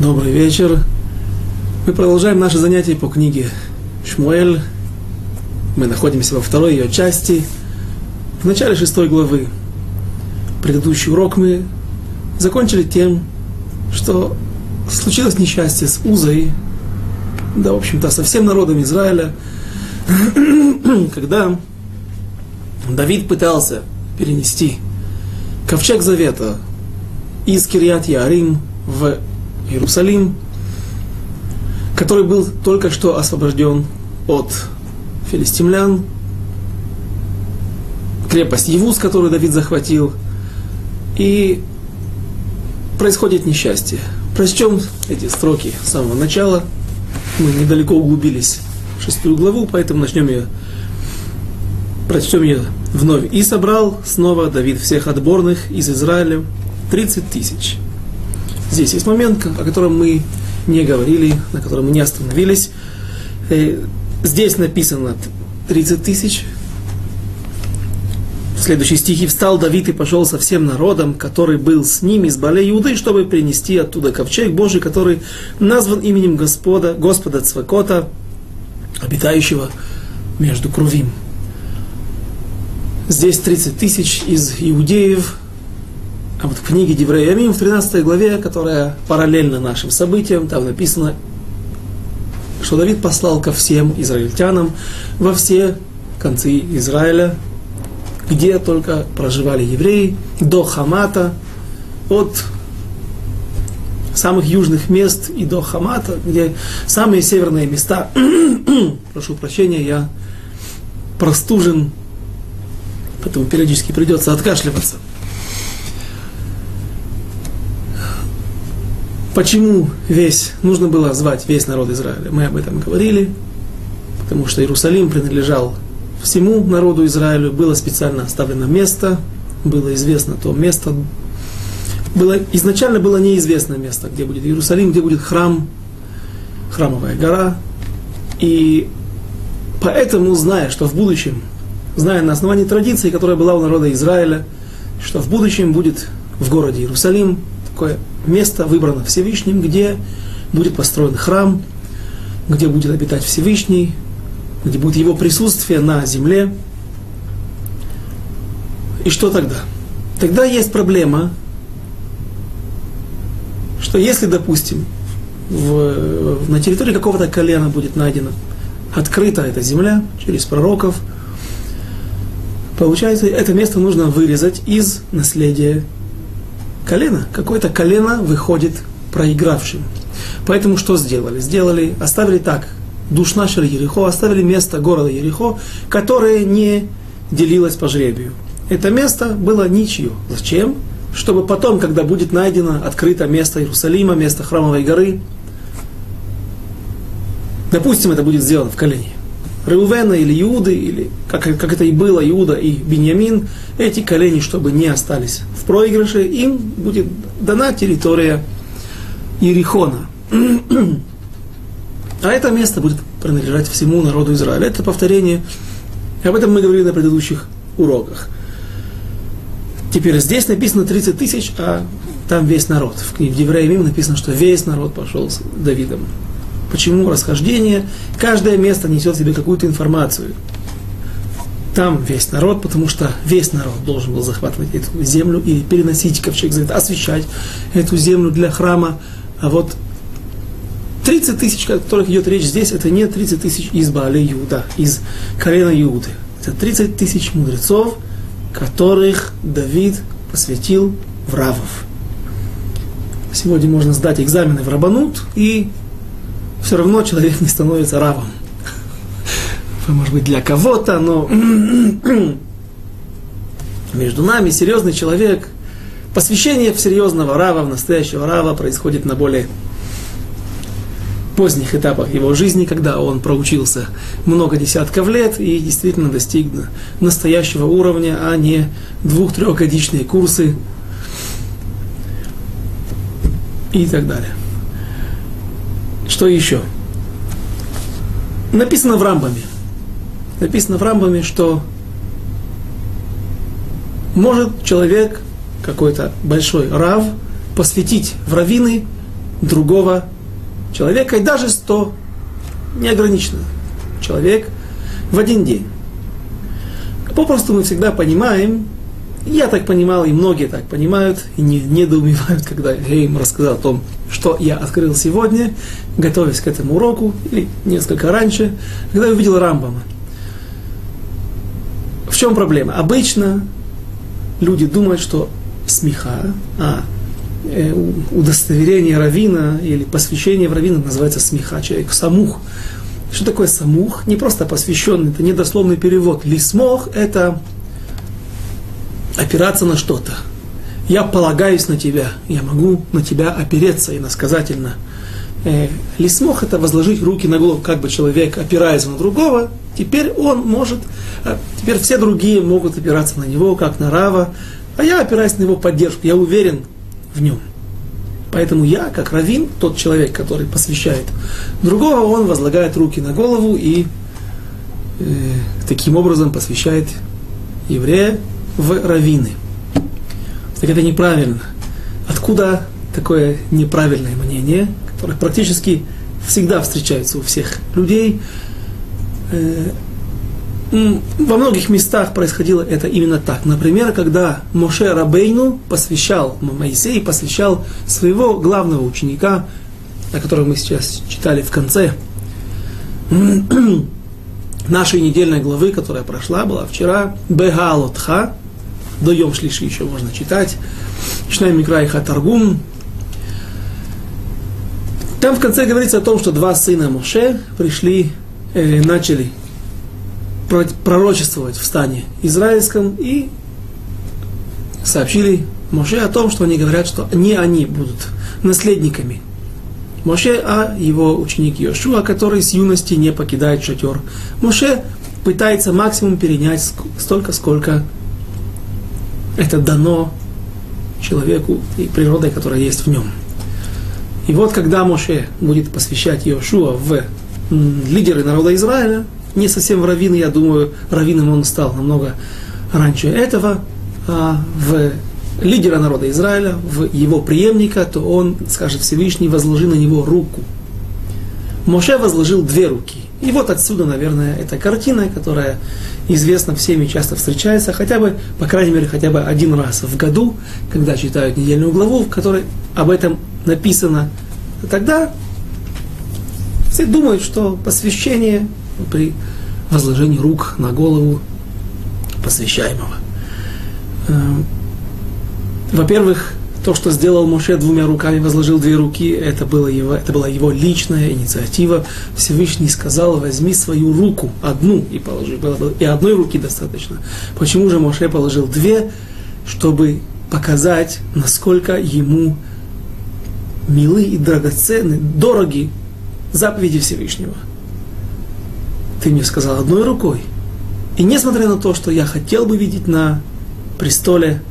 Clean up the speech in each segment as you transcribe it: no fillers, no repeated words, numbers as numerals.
Добрый вечер. Мы продолжаем наше занятие по книге Шмуэль. Мы находимся во второй ее части, в начале 6 главы. Предыдущий урок мы закончили тем, что случилось несчастье с Узой, да, в общем-то, со всем народом Израиля, когда Давид пытался перенести Ковчег Завета из Кирьят-Яарим в Иерусалим, который был только что освобожден от филистимлян, крепость Явус, которую Давид захватил, и происходит несчастье. Прочтем эти строки с самого начала. Мы недалеко углубились в 6 главу, поэтому прочтем ее вновь. «И собрал снова Давид всех отборных из Израиля 30 000». Здесь есть момент, о котором мы не говорили, на котором мы не остановились. Здесь написано 30 000. В следующей стихе: «Встал Давид и пошел со всем народом, который был с ним из Бале Иуды, чтобы принести оттуда ковчег Божий, который назван именем Господа Цвакота, обитающего между Крувим». Здесь 30 000 из иудеев. А вот в книге Диврей Ямим, в 13 главе, которая параллельна нашим событиям, там написано, что Давид послал ко всем израильтянам во все концы Израиля, где только проживали евреи, до Хамата, от самых южных мест и до Хамата, где самые северные места. Прошу прощения, я простужен, поэтому периодически придется откашливаться. Почему нужно было звать весь народ Израиля? Мы об этом говорили, потому что Иерусалим принадлежал всему народу Израилю, было специально оставлено место, было известно то место, изначально было неизвестно место, где будет Иерусалим, где будет храм, храмовая гора, и поэтому, зная, что в будущем, зная на основании традиции, которая была у народа Израиля, что в будущем будет в городе Иерусалим, такое место выбрано Всевышним, где будет построен храм, где будет обитать Всевышний, где будет его присутствие на земле. И что тогда? Тогда есть проблема, что если, допустим, на территории какого-то колена будет найдена открыта эта земля через пророков, получается, это место нужно вырезать из наследия колено. Какое-то колено выходит проигравшим. Поэтому что сделали? Оставили так, Душнашер Ерихо, оставили место города Ерихо, которое не делилось по жребию. Это место было ничье. Зачем? Чтобы потом, когда будет найдено открыто место Иерусалима, место Храмовой горы, допустим, это будет сделано в колене Реувена или Иуды, или как это и было, Иуда и Биньямин, эти колени, чтобы не остались в проигрыше, им будет дана территория Иерихона. А это место будет принадлежать всему народу Израиля. Это повторение. Об этом мы говорили на предыдущих уроках. Теперь здесь написано 30 000, а там весь народ. В книге Диврей Ямим написано, что весь народ пошел с Давидом. Почему расхождение? Каждое место несет в себе какую-то информацию. Там весь народ, потому что весь народ должен был захватывать эту землю и переносить ковчег завета, освещать эту землю для храма. А вот 30 000, о которых идет речь здесь, это не 30 000 из Баале Иуда, из колена Иуды. Это 30 000 мудрецов, которых Давид посвятил в равов. Сегодня можно сдать экзамены в рабанут, и все равно человек не становится равом. Может быть, для кого-то, но между нами серьезный человек. Посвящение в серьезного рава, в настоящего рава, происходит на более поздних этапах его жизни, когда он проучился много десятков лет и действительно достиг настоящего уровня, а не 2-3-годичные курсы и так далее. Что еще? Написано в Рамбаме, что может человек, какой-то большой рав, посвятить в раввины другого человека, и даже 100 неограниченно человек в один день. Попросту мы всегда понимаем, я так понимал, и многие так понимают, и недоумевают, когда я им рассказал о том, что я открыл сегодня, готовясь к этому уроку, или несколько раньше, когда я увидел Рамбама. В чем проблема? Обычно люди думают, что смеха, удостоверение раввина или посвящение в раввина называется смеха, человек самух. Что такое самух? Не просто посвященный, это недословный перевод. Лисмох – это опираться на что-то. Я полагаюсь на тебя, я могу на тебя опереться иносказательно. Лисмох – это возложить руки на голову, как бы человек, опираясь на другого, теперь он может, теперь все другие могут опираться на него, как на рава, а я опираюсь на его поддержку, я уверен в нем. Поэтому я, как раввин, тот человек, который посвящает другого, он возлагает руки на голову и таким образом посвящает еврея в раввины. Так это неправильно. Откуда такое неправильное мнение, которое практически всегда встречается у всех людей? Во многих местах происходило это именно так. Например, когда Моше Рабейну посвящал, Моисей посвящал своего главного ученика, о котором мы сейчас читали в конце нашей недельной главы, которая прошла, была вчера, Бегалотха, до Йом Шлиши еще можно читать, Шнай Микра и Хатаргум. Там в конце говорится о том, что два сына Моше пришли, начали пророчествовать в стане израильском и сообщили Моше о том, что они говорят, что не они будут наследниками Моше, а его ученик Йошуа, который с юности не покидает шатер. Моше пытается максимум перенять столько, сколько это дано человеку и природой, которая есть в нем. И вот когда Моше будет посвящать Йошуа в лидеры народа Израиля, не совсем в раввины, я думаю, раввином он стал намного раньше этого, а в лидера народа Израиля, в его преемника, то он, скажет Всевышний, возложи на него руку. Моше возложил две руки. И вот отсюда, наверное, эта картина, которая известна всеми, часто встречается, хотя бы, по крайней мере, хотя бы один раз в году, когда читают недельную главу, в которой об этом написано. Тогда все думают, что посвящение при возложении рук на голову посвящаемого. Во-первых, то, что сделал Моше двумя руками, возложил две руки, это была его личная инициатива. Всевышний сказал, возьми свою руку, одну, и положи. И одной руки достаточно. Почему же Моше положил две? Чтобы показать, насколько ему милы и драгоценны, дороги заповеди Всевышнего. Ты мне сказал одной рукой. И несмотря на то, что я хотел бы видеть на престоле,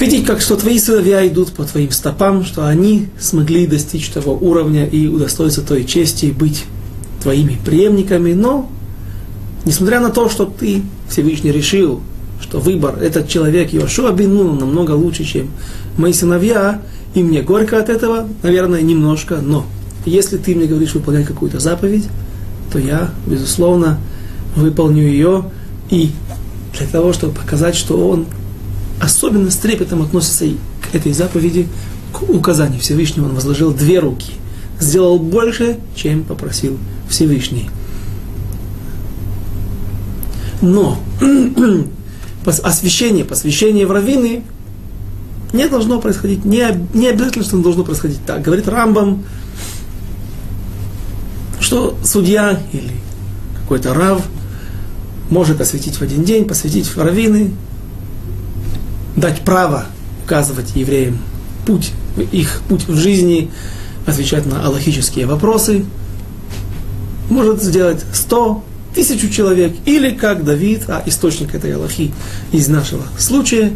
видеть, как что твои сыновья идут по твоим стопам, что они смогли достичь того уровня и удостоиться той чести быть твоими преемниками. Но, несмотря на то, что ты, Всевышний, решил, что выбор, этот человек, Йошуа бен Нун, намного лучше, чем мои сыновья, и мне горько от этого, наверное, немножко, но если ты мне говоришь выполнять какую-то заповедь, то я, безусловно, выполню ее, и для того, чтобы показать, что он особенно с трепетом относится и к этой заповеди, к указанию Всевышнего, он возложил две руки, сделал больше, чем попросил Всевышний. Но посвящение в раввины не должно происходить, не обязательно, что оно должно происходить так. Говорит Рамбам, что судья или какой-то рав может осветить в один день, посвятить в раввины, дать право указывать евреям путь, их путь в жизни, отвечать на алахические вопросы. Может сделать 100, 1000 человек, или как Давид, а источник этой алахи из нашего случая,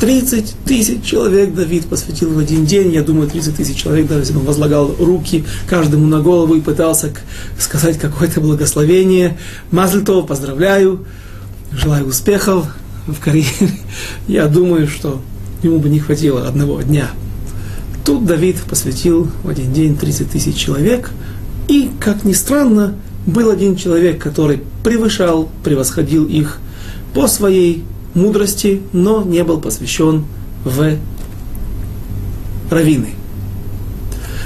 30 000 человек Давид посвятил в один день. Я думаю, 30 000 человек, даже если он возлагал руки каждому на голову и пытался сказать какое-то благословение. Мазаль тов, поздравляю, желаю успехов в карьере. Я думаю, что ему бы не хватило одного дня. Тут Давид посвятил в один день 30 тысяч человек, и, как ни странно, был один человек, который превосходил их по своей мудрости, но не был посвящен в раввины.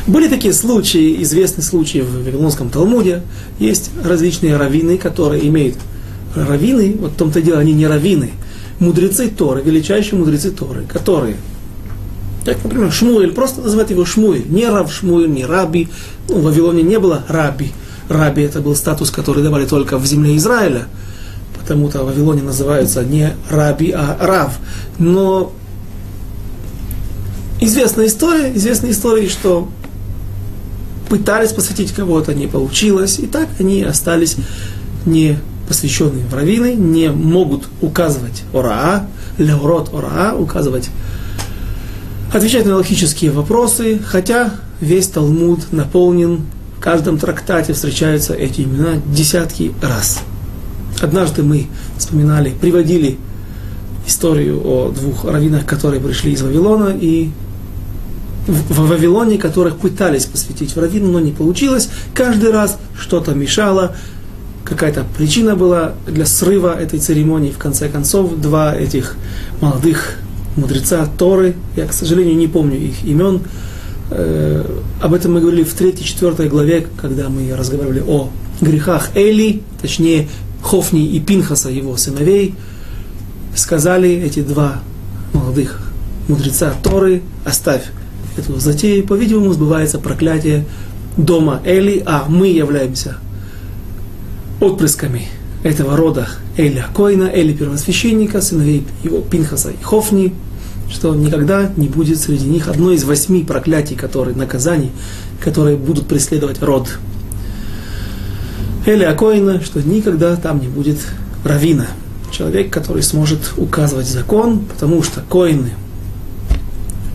Были такие случаи, известные случаи в Вавилонском Талмуде. Есть различные раввины, которые имеют раввины, вот в том-то и дело, они не раввины, мудрецы Торы, величайшие мудрецы Торы, которые, как, например, Шмуэль, просто называют его Шмуэль, не Рав Шмуэль, не Раби, ну, в Вавилоне не было Раби, Раби это был статус, который давали только в земле Израиля, потому-то в Вавилоне называются не Раби, а Рав, но известная история, что пытались посвятить кого-то, не получилось, и так они остались не посвященные в раввины, не могут указывать ораа, леорот ораа, указывать, отвечать на логические вопросы, хотя весь Талмуд наполнен, в каждом трактате встречаются эти имена десятки раз. Однажды мы вспоминали, приводили историю о двух раввинах, которые пришли из Вавилона, и в Вавилоне, которых пытались посвятить в раввину, но не получилось, каждый раз что-то мешало, какая-то причина была для срыва этой церемонии. В конце концов, два этих молодых мудреца Торы, я, к сожалению, не помню их имен, об этом мы говорили в 3-4 главе, когда мы разговаривали о грехах Эли, точнее Хофни и Пинхаса, его сыновей, сказали эти два молодых мудреца Торы: оставь эту затею, по-видимому, сбывается проклятие дома Эли, а мы являемся отпрысками этого рода Эля Коина, Эли первосвященника, сыновей его Пинхаса и Хофни, что никогда не будет среди них одно из 8 проклятий, наказаний, которые будут преследовать род Эля Коина, что никогда там не будет раввина, человек, который сможет указывать закон, потому что коины,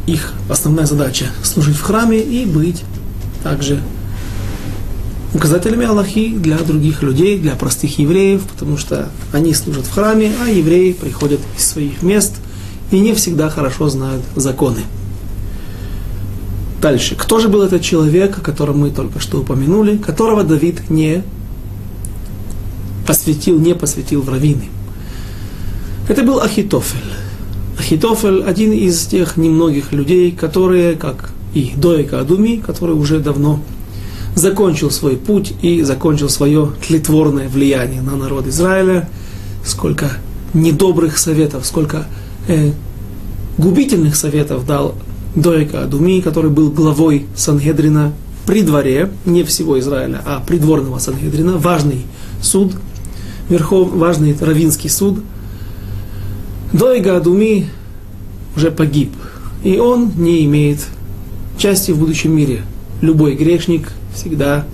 их основная задача служить в храме и быть также указателями Аллахи для других людей, для простых евреев, потому что они служат в храме, а евреи приходят из своих мест и не всегда хорошо знают законы. Дальше. Кто же был этот человек, о котором мы только что упомянули, которого Давид не посвятил в раввины? Это был Ахитофель. Ахитофель – один из тех немногих людей, которые, как и Доек Адуми, который уже давно закончил свой путь и закончил свое тлетворное влияние на народ Израиля. Сколько недобрых советов, сколько губительных советов дал Доек Адуми, который был главой Сангедрина при дворе, не всего Израиля, а придворного Сангедрина, важный суд, важный раввинский суд. Доек Адуми уже погиб, и он не имеет части в будущем мире. Любой грешник всегда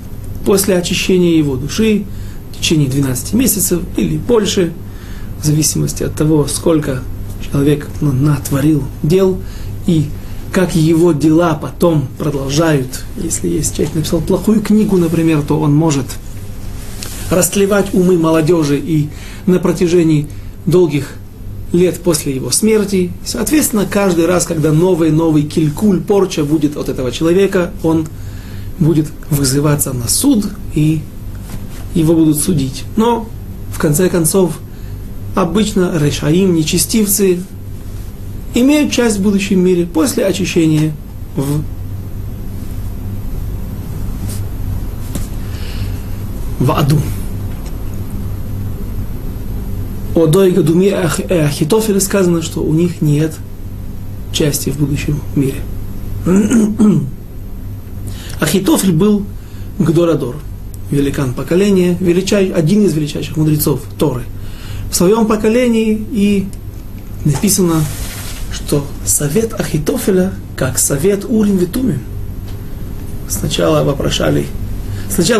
после очищения его души в течение 12 месяцев или больше, в зависимости от того, сколько человек натворил дел и как его дела потом продолжают. Если есть человек, написал плохую книгу, например, то он может растлевать умы молодежи и на протяжении долгих лет после его смерти. Соответственно, каждый раз, когда новый килькуль, порча будет от этого человека, он будет вызываться на суд, и его будут судить. Но, в конце концов, обычно решаим, нечестивцы, имеют часть в будущем мире после очищения в аду. О Доек Адуми и Ахитофеле сказано, что у них нет части в будущем мире. Ахитофель был Гдорадор, великан поколения, один из величайших мудрецов Торы в своем поколении, и написано, что совет Ахитофеля как совет Урим Витумим. Сначала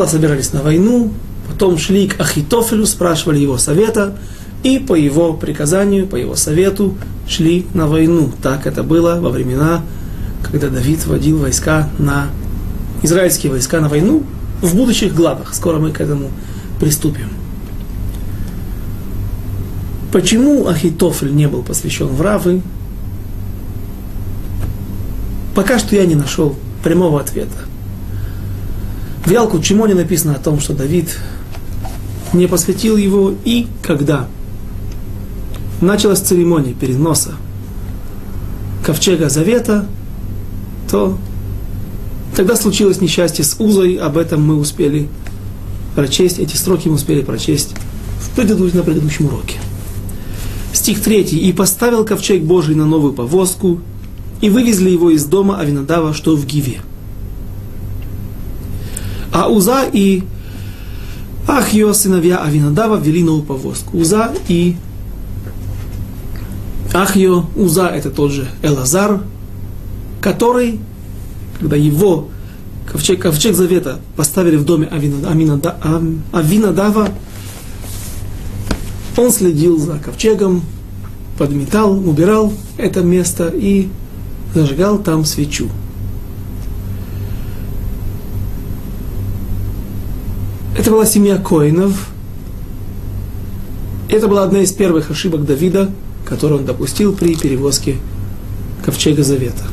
собирались на войну, потом шли к Ахитофелю, спрашивали его совета, и по его приказанию, по его совету шли на войну. Так это было во времена, когда Давид водил израильские войска на войну, в будущих главах. Скоро мы к этому приступим. Почему Ахитофель не был посвящен в раввы? Пока что я не нашел прямого ответа. В Ялку Чимоне написано о том, что Давид не посвятил его, и когда началась церемония переноса Ковчега Завета, то тогда случилось несчастье с Узой, об этом мы успели прочесть, эти строки мы успели прочесть на предыдущем уроке. Стих 3. «И поставил ковчег Божий на новую повозку, и вывезли его из дома Авинадава, что в Гиве. А Уза и Ахио, сыновья Авинадава, ввели новую повозку». Уза и Ахио, Уза – это тот же Элазар, который, когда его ковчег Завета поставили в доме Авинадава, он следил за ковчегом, подметал, убирал это место и зажигал там свечу. Это была семья Коинов. Это была одна из первых ошибок Давида, которую он допустил при перевозке ковчега Завета.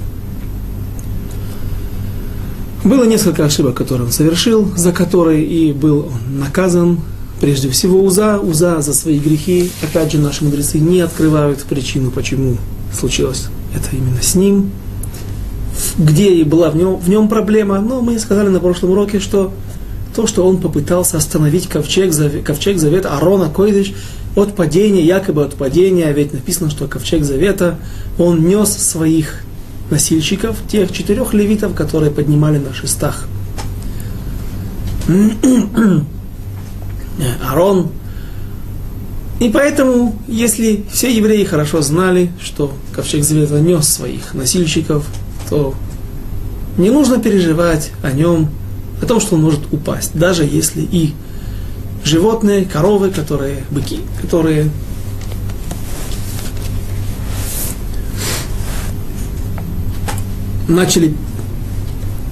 Было несколько ошибок, которые он совершил, за которые и был он наказан. Прежде всего, Уза за свои грехи. Опять же, наши мудрецы не открывают причину, почему случилось это именно с ним, где и была в нем проблема. Но мы сказали на прошлом уроке, что то, что он попытался остановить ковчег Завета Арона Койдыш от падения, якобы от падения, ведь написано, что ковчег Завета он нес своих носильщиков, тех 4 левитов, которые поднимали на шестах. Арон. И поэтому, если все евреи хорошо знали, что ковчег Завета нес своих носильщиков, то не нужно переживать о нем, о том, что он может упасть, даже если и животные, коровы, быки, которые начали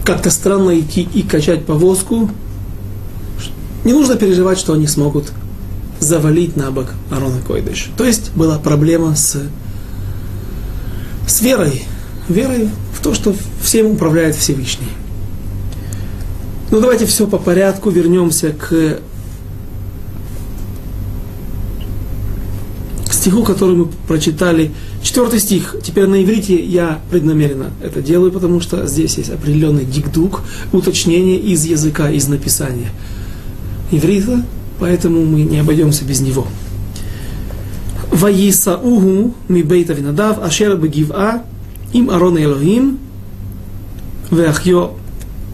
как-то странно идти и качать повозку, не нужно переживать, что они смогут завалить на бок Арона Койдыш. То есть была проблема с верой. Верой в то, что всем управляет Всевышний. Ну давайте все по порядку. Вернемся к стиху, который мы прочитали. 4 стих. Теперь на иврите я преднамеренно это делаю, потому что здесь есть определенный дикдук, уточнение из языка, из написания иврита, поэтому мы не обойдемся без него. «Ваисаугу ми бейт Авинадав, ашер бегив'а, им Арон Элохим, веахьо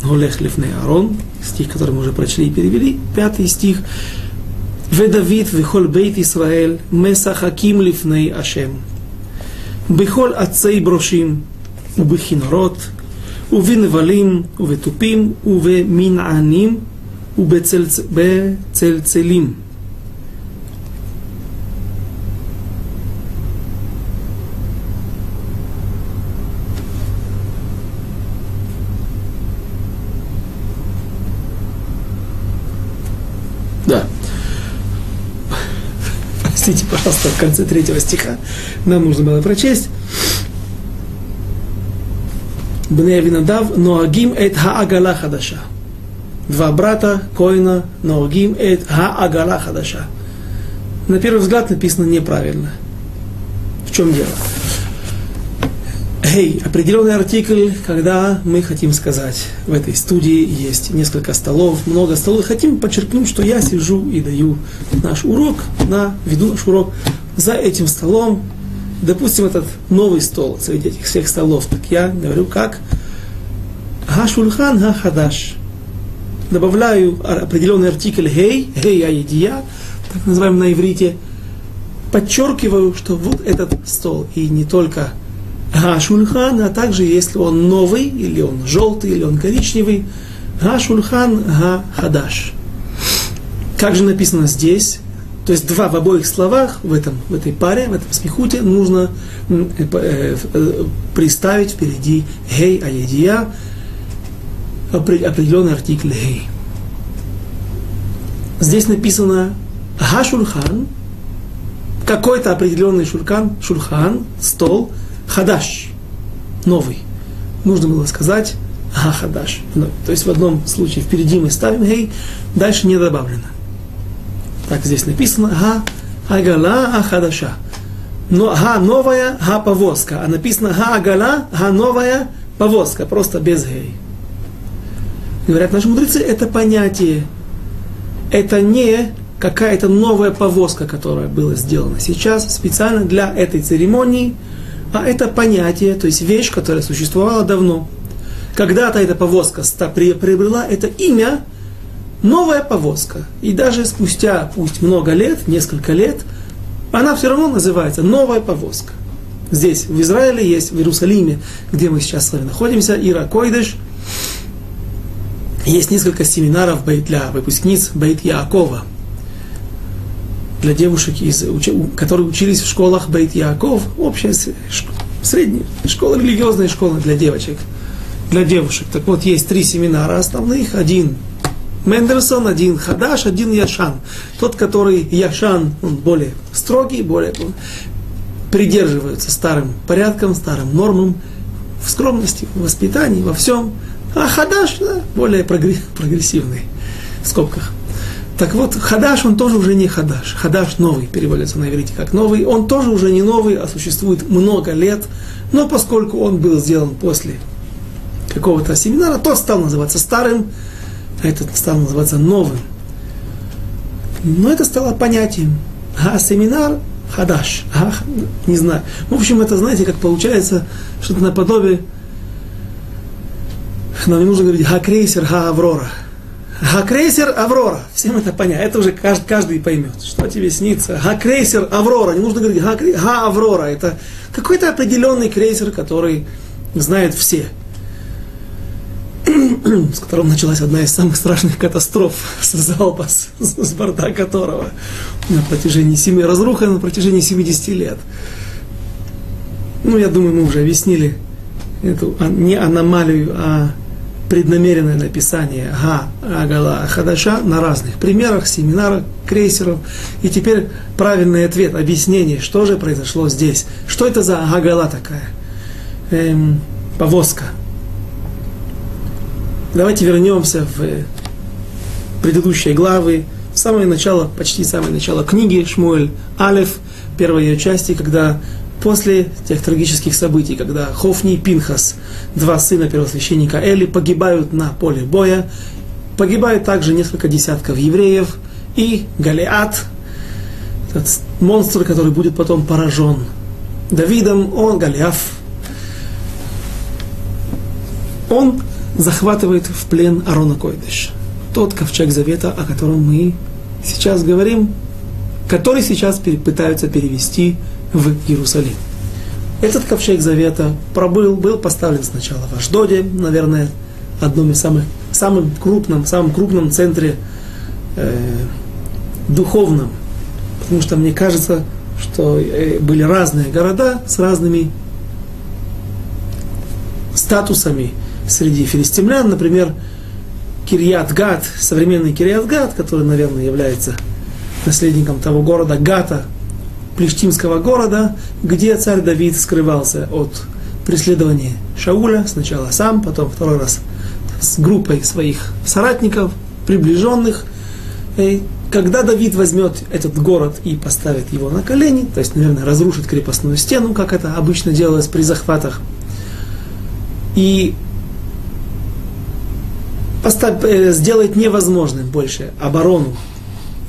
голех лифней Арон». Стих, который мы уже прочли и перевели. 5 стих. «Ве Давид вехол бейт Исраэль, месахаким лифней Ашем, бехол ацей брошим, убехинорот, увеневалим, уветупим, увеминаним, ובצלצלים. Да. Простите, пожалуйста, в конце 3 стиха нам нужно было прочесть. Бней Авинадав ноагим эт хаагала хадаша. 2 брата Коина Ноагим эт ха-агала хадаша. На первый взгляд написано неправильно. В чем дело? Определенный артикль, когда мы хотим сказать, в этой студии есть несколько столов, много столов, хотим подчеркнуть, что я сижу и даю наш урок, веду наш урок за этим столом. Допустим, этот новый стол среди этих всех столов, так я говорю как ха-шульхан ха-хадаш. Добавляю определенный артикль «хей» «аидия», так называемый на иврите, подчеркиваю, что вот этот стол, и не только «га-шульхан», а также если он новый, или он желтый, или он коричневый, «га-шульхан», «га-хадаш». Как же написано здесь? То есть 2 в обоих словах, в этой паре, в этом смехуте, нужно приставить впереди «хей», «аидия», определенный артикль «хей». Здесь написано «ха-шульхан», какой-то определенный шульхан, стол, «хадаш», новый. нужно было сказать «хахадаш». То есть в одном случае впереди мы ставим «гей», дальше не добавлено. Так здесь написано «га агала ахадаша». Но «га» новая, «га» повозка. А написано «га агала», «га» новая повозка, просто без «гей». Говорят наши мудрецы, это понятие. Это не какая-то новая повозка, которая была сделана сейчас специально для этой церемонии, а это понятие, то есть вещь, которая существовала давно. Когда-то эта повозка приобрела это имя «новая повозка». И даже спустя, пусть много лет, несколько лет, она все равно называется «новая повозка». Здесь, в Израиле, есть, в Иерусалиме, где мы сейчас с вами находимся, Ира Койдеш, есть несколько семинаров для выпускниц Бейт Яакова, для девушек, которые учились в школах Бейт Яаков, общая средняя школа, религиозная школа для девочек, для девушек. Так вот, есть три семинара основных, один Мендельсон, один Хадаш, один Яшан. Тот, который Яшан, он более строгий, более придерживается старым порядкам, старым нормам, в скромности, в воспитании, во всем. А Хадаш, да, более прогрессивный, в скобках. Так вот, Хадаш, он тоже уже не Хадаш. Хадаш новый, переводится на иврите как новый. Он тоже уже не новый, а существует много лет. Но поскольку он был сделан после какого-то семинара, тот стал называться старым, а этот стал называться новым. Но это стало понятием. Га-семинар, Хадаш. Не знаю. В общем, это, знаете, как получается, что-то наподобие... Нам не нужно говорить «га-крейсер», «га-аврора». «Га-крейсер», «аврора». Всем это понятно. Это уже каждый поймет. Что тебе снится? «Га-крейсер», «аврора». Не нужно говорить «га-аврора». Это какой-то определенный крейсер, который знают все. С которым началась одна из самых страшных катастроф с залпа, с борта которого разруха на протяжении 70 лет. Ну, я думаю, мы уже объяснили эту не аномалию, а преднамеренное написание «га», «агала», «хадаша» на разных примерах, семинарах, крейсеров. И теперь правильный ответ, объяснение, что же произошло здесь. Что это за «агала» такая? Повозка. Давайте вернемся в предыдущие главы, в самое начало, почти самое начало книги Шмуэль Алеф, первой ее части, когда после тех трагических событий, когда Хофни и Пинхас, два сына первосвященника Эли, погибают на поле боя, погибают также несколько десятков евреев, и Голиат, этот монстр, который будет потом поражен Давидом, он Голиаф, он захватывает в плен Арон а-Койдеш, тот ковчег завета, о котором мы сейчас говорим, который сейчас пытаются перевести в Иерусалим. Этот ковчег завета был поставлен сначала в Ашдоде, наверное, одном из самым крупным центре духовном, потому что мне кажется, что были разные города с разными статусами среди филистимлян, например, Кирьят-Гат, современный Кирьят-Гат, который, наверное, является наследником того города Гата, плештимского города, где царь Давид скрывался от преследования Шауля, сначала сам, потом второй раз с группой своих соратников, приближенных. И когда Давид возьмет этот город и поставит его на колени, то есть, наверное, разрушит крепостную стену, как это обычно делалось при захватах, и сделает невозможным больше оборону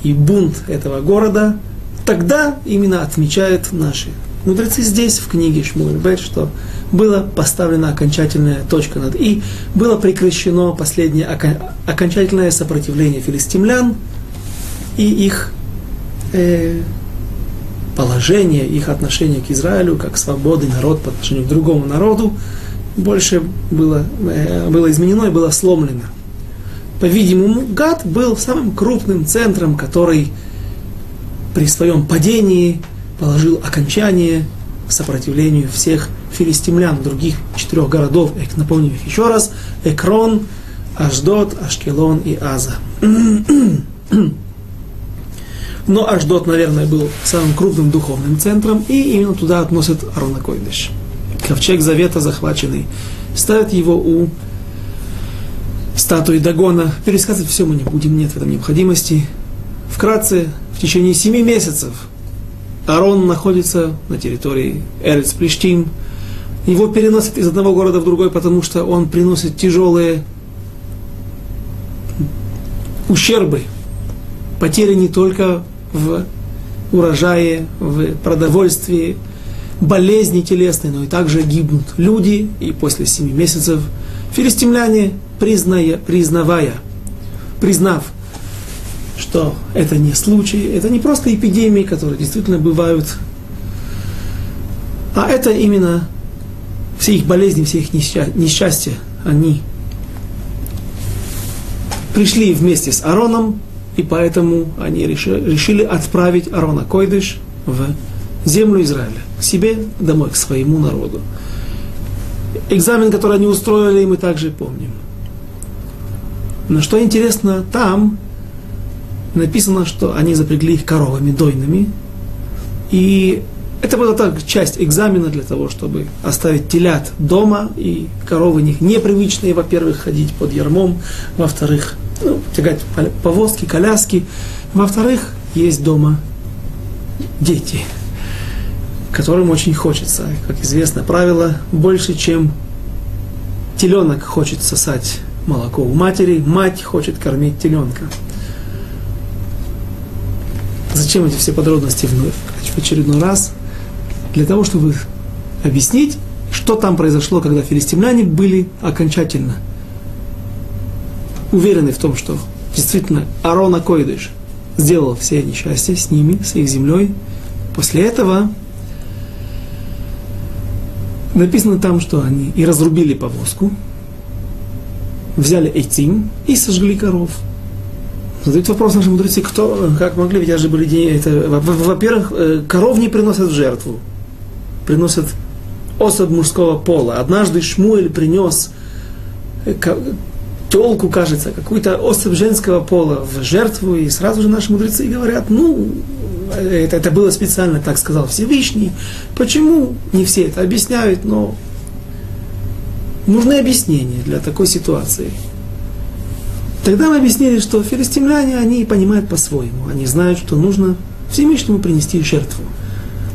и бунт этого города, тогда именно отмечают наши мудрецы здесь, в книге Шмуэль Бет, что была поставлена окончательная точка над «и», было прекращено последнее окончательное сопротивление филистимлян и их положение, их отношение к Израилю, как свободный народ по отношению к другому народу, больше было изменено и было сломлено. По-видимому, Гат был самым крупным центром, который при своем падении положил окончание сопротивлению всех филистимлян, других четырех городов, напомню их еще раз, Экрон, Ашдод, Ашкелон и Аза. Но Ашдод, наверное, был самым крупным духовным центром, и именно туда относят Арон а-Койдеш, ковчег завета, захваченный ставят его у статуи Дагона. Пересказывать все мы не будем, нет в этом необходимости. Вкратце, в течение 7 месяцев Аарон находится на территории Эрец Плештим. Его переносят из одного города в другой, потому что он приносит тяжелые ущербы, потери не только в урожае, в продовольствии, болезни телесные, но и также гибнут люди. И после 7 месяцев филистимляне, признав, что это не случай, это не просто эпидемии, которые действительно бывают, а это именно все их болезни, все их несчастья, они пришли вместе с Аароном, и поэтому они решили отправить Аарона Койдыш в землю Израиля, к себе домой, к своему народу. Экзамен, который они устроили, мы также помним. Но что интересно, там написано, что они запрягли их коровами дойными, и это была так часть экзамена для того, чтобы оставить телят дома, и коровы непривычные, во-первых, ходить под ярмом, во-вторых, тягать повозки, коляски, во-вторых, есть дома дети, которым очень хочется. Как известно, правило, больше, чем теленок хочет сосать молоко у матери, мать хочет кормить теленка. Зачем эти все подробности вновь? В очередной раз, для того, чтобы объяснить, что там произошло, когда филистимляне были окончательно уверены в том, что действительно Аарон Койдыш сделал все несчастья с ними, с их землей. После этого написано там, что они и разрубили повозку, взяли эйцим и сожгли коров. Задают вопрос наши мудрецы, кто, как могли, ведь даже были деньги. Во-первых, коров не приносят в жертву, приносят особь мужского пола. Однажды Шмуэль принес телку, кажется, какую-то особь женского пола в жертву, и сразу же наши мудрецы говорят, это было специально, так сказал Всевышний. Почему? Не все это объясняют, но нужны объяснения для такой ситуации. Тогда мы объяснили, что филистимляне, они понимают по-своему. Они знают, что нужно Всевышнему принести жертву.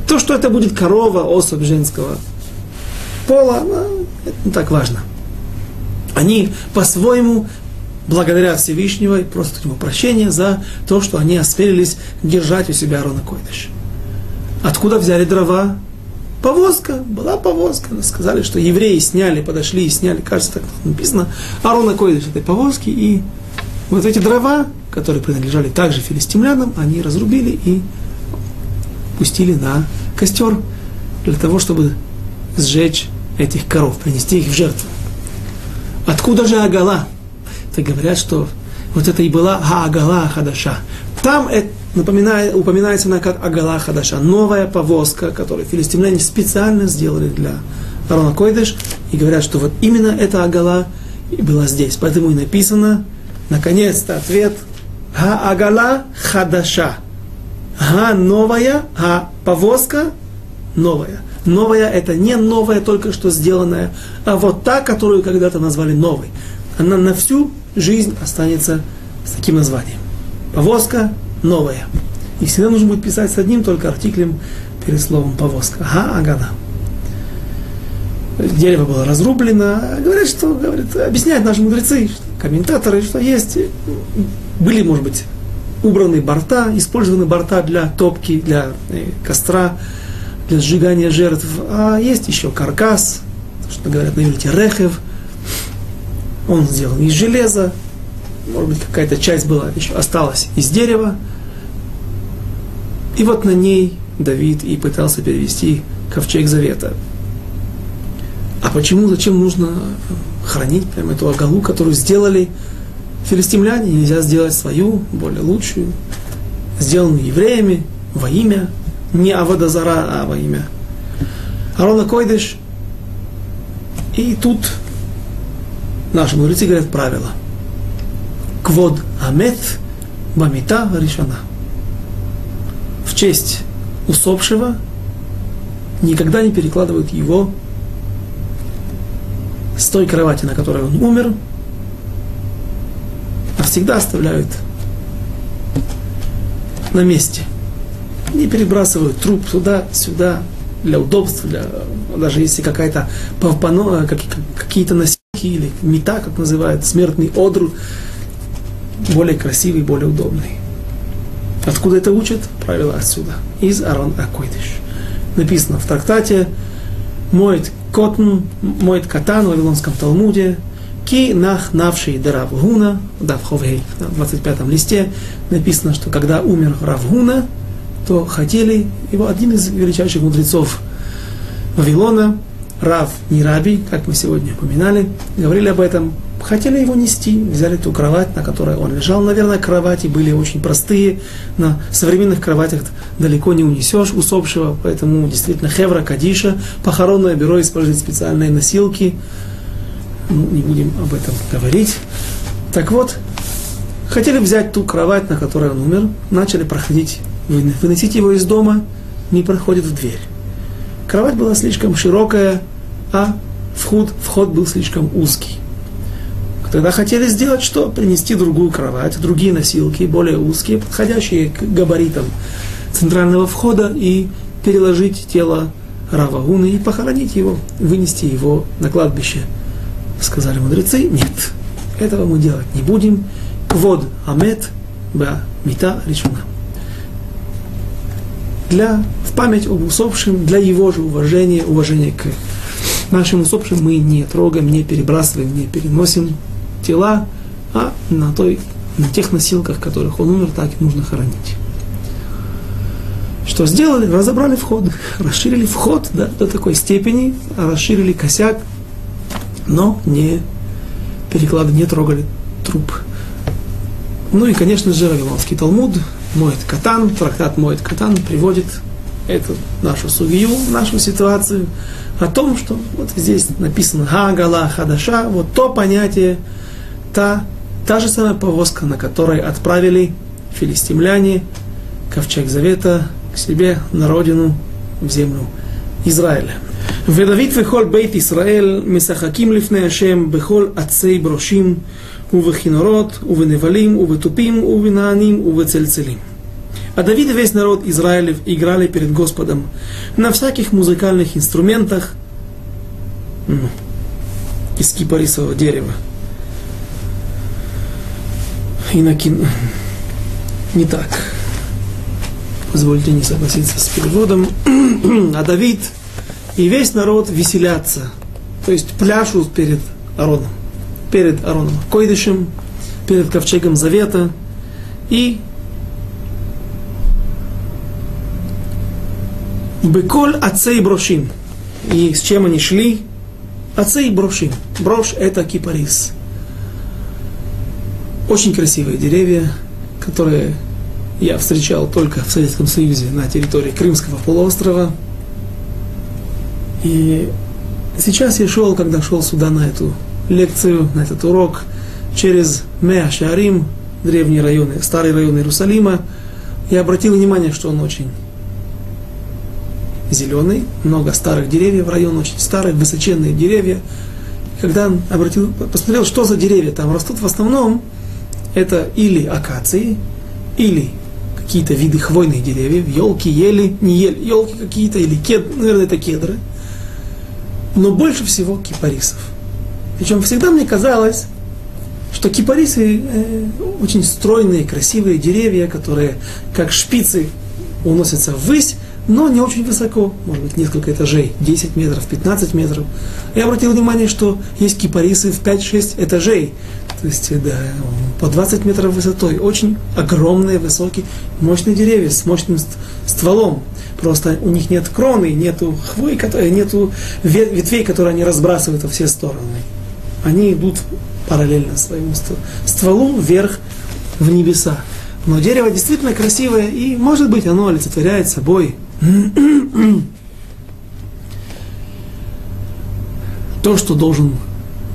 То, что это будет корова, особь женского пола, это не так важно. Они по-своему благодарят Всевышнего и просят у него прощения за то, что они осмелились держать у себя Аарона Койдыш. Откуда взяли дрова? Повозка, была повозка. Сказали, что евреи подошли и сняли, кажется, так написано, Аарона Койдыш этой повозки, и вот эти дрова, которые принадлежали также филистимлянам, они разрубили и пустили на костер для того, чтобы сжечь этих коров, принести их в жертву. Откуда же Агала? Так говорят, что вот это и была Агала Хадаша. Там это упоминается она как Агала Хадаша, новая повозка, которую филистимляне специально сделали для Аарона Койдыш, и говорят, что вот именно эта Агала и была здесь. Поэтому и написано, наконец-то, ответ Ха Агала Хадаша. Ха новая, а повозка новая. Новая — это не новая, только что сделанная, а вот та, которую когда-то назвали новой. Она на всю жизнь останется с таким названием. Повозка новая. И всегда нужно будет писать с одним только артиклем перед словом повозка. Агана. Дерево было разрублено. Объясняют наши мудрецы, комментаторы, что есть. Были, может быть, убраны борта, использованы борта для топки, для костра, для сжигания жертв. А есть еще каркас, что говорят на иврите рехев. Он сделан из железа. Может быть, какая-то часть была, еще осталась из дерева. И вот на ней Давид и пытался перевести ковчег завета. А почему, зачем нужно хранить прям эту агалу, которую сделали филистимляне? Нельзя сделать свою, более лучшую, сделанную евреями во имя, не Аводазара, а во имя Аарона Койдыш. И тут наши мудрецы говорят правило. Квод амет бамита решана. В честь усопшего никогда не перекладывают его с той кровати, на которой он умер, навсегда оставляют на месте. Не перебрасывают труп туда-сюда для удобства, даже если какая-то павпано, какие-то носилки или мета, как называют, смертный одруч, более красивый, более удобный. Откуда это учат? Правило отсюда. Из Арон Акойдыш. Написано в трактате Моэд Котн, Моэд Катан в Вавилонском Талмуде, Ки нах навший де Рав Гуна, Давховей, на 25-м листе написано, что когда умер Рав Гуна, то хотели его один из величайших мудрецов Вавилона, Рав Нираби, как мы сегодня упоминали, говорили об этом, хотели его нести, взяли ту кровать, на которой он лежал. Наверное, кровати были очень простые, на современных кроватях далеко не унесешь усопшего, поэтому действительно Хевра Кадиша, похоронное бюро использует специальные носилки. Ну, не будем об этом говорить. Так вот, хотели взять ту кровать, на которой он умер, начали проходить, выносить его из дома, не проходит в дверь. Кровать была слишком широкая, а вход был слишком узкий. Тогда хотели сделать что? Принести другую кровать, другие носилки, более узкие, подходящие к габаритам центрального входа, и переложить тело Рава Гуны и похоронить его, вынести его на кладбище. Сказали мудрецы, нет, этого мы делать не будем. Квод амет ба мита решуна. В память об усопшем, для его же уважения, уважения к нашим усопшим мы не трогаем, не перебрасываем, не переносим тела, а на тех носилках, которых он умер, так и нужно хоронить. Что сделали? Разобрали вход, расширили вход, да, до такой степени, расширили косяк, но не переклады, не трогали труп. Ну и, конечно же, Вавилонский Талмуд, Моэд Катан, трактат Моэд Катан приводит эту нашу сугию, нашу ситуацию, о том, что вот здесь написано «Хагала хадаша», вот то понятие, та же самая повозка, на которой отправили филистимляне Ковчег Завета к себе на родину, в землю Израиля. «Ведавид вехол бейт Исраэль, месахаким лифней Ашем, бехол ацей брошим, увехинорот, увеневалим, уветупим, увенааним, увецельцелим». А Давид и весь народ Израилев играли перед Господом на всяких музыкальных инструментах из кипарисового дерева. И не так. Позвольте не согласиться с переводом. А Давид и весь народ веселятся, то есть пляшут перед Ароном Койдышем, перед Ковчегом Завета и Беколь ацей брошим. И с чем они шли? Ацей брошим. Брошь — это кипарис. Очень красивые деревья, которые я встречал только в Советском Союзе на территории Крымского полуострова. И сейчас я шел, когда шел сюда на эту лекцию, на этот урок, через Меа Шаарим, древние районы, старые районы Иерусалима, я обратил внимание, что он очень зеленый, много старых деревьев, район очень старый, высоченные деревья. Когда посмотрел, что за деревья там растут, в основном это или акации, или какие-то виды хвойных деревьев, елки, ели, не ели, елки какие-то, или кедры, наверное, это кедры. Но больше всего кипарисов. Причем всегда мне казалось, что кипарисы очень стройные, красивые деревья, которые как шпицы уносятся ввысь, но не очень высоко, может быть, несколько этажей, 10 метров, 15 метров. Я обратил внимание, что есть кипарисы в 5-6 этажей, то есть да, по 20 метров высотой. Очень огромные, высокие, мощные деревья с мощным стволом. Просто у них нет кроны, нету хвои, нету ветвей, которые они разбрасывают во все стороны. Они идут параллельно своему стволу вверх в небеса. Но дерево действительно красивое, и, может быть, оно олицетворяет собой то, что должен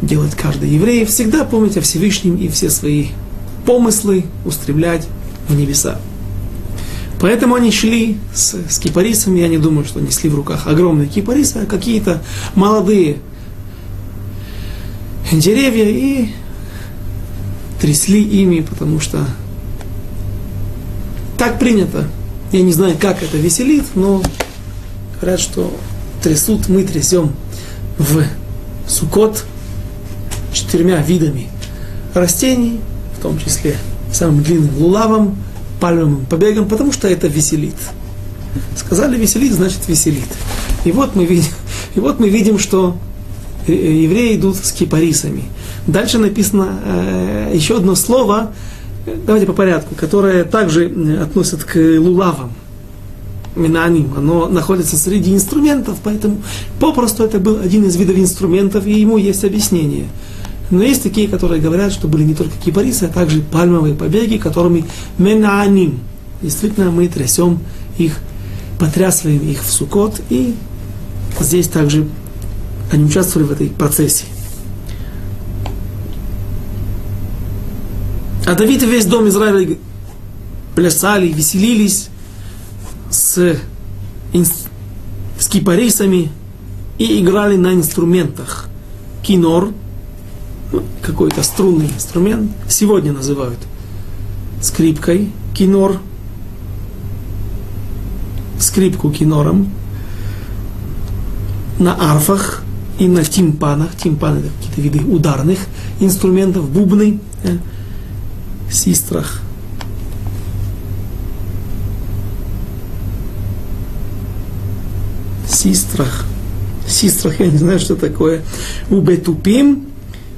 делать каждый еврей, всегда помнить о Всевышнем и все свои помыслы устремлять в небеса. Поэтому они шли с кипарисами, я не думаю, что несли в руках огромные кипарисы, а какие-то молодые деревья и трясли ими, потому что так принято. Я не знаю, как это веселит, но говорят, что трясут, мы трясем в Суккот 4 видами растений, в том числе самым длинным лулавом, пальмовым побегом, потому что это веселит. Сказали веселит, значит веселит. И вот мы видим, что евреи идут с кипарисами. Дальше написано еще одно слово, давайте по порядку, которое также относят к лулавам. Минаним, оно находится среди инструментов, поэтому попросту это был один из видов инструментов, и ему есть объяснение. Но есть такие, которые говорят, что были не только кипарисы, а также пальмовые побеги, которыми минаним. Действительно, мы трясем их, потрясываем их в Суккот, и здесь также они участвовали в этой процессе. А Давид и весь дом Израиля плясали, веселились с кипарисами и играли на инструментах. Кинор, какой-то струнный инструмент, сегодня называют скрипкой кинор, скрипку кинором, на арфах и на тимпанах. Тимпаны — это какие-то виды ударных инструментов, бубны, систрах. Систрах, я не знаю, что такое. Убетупим,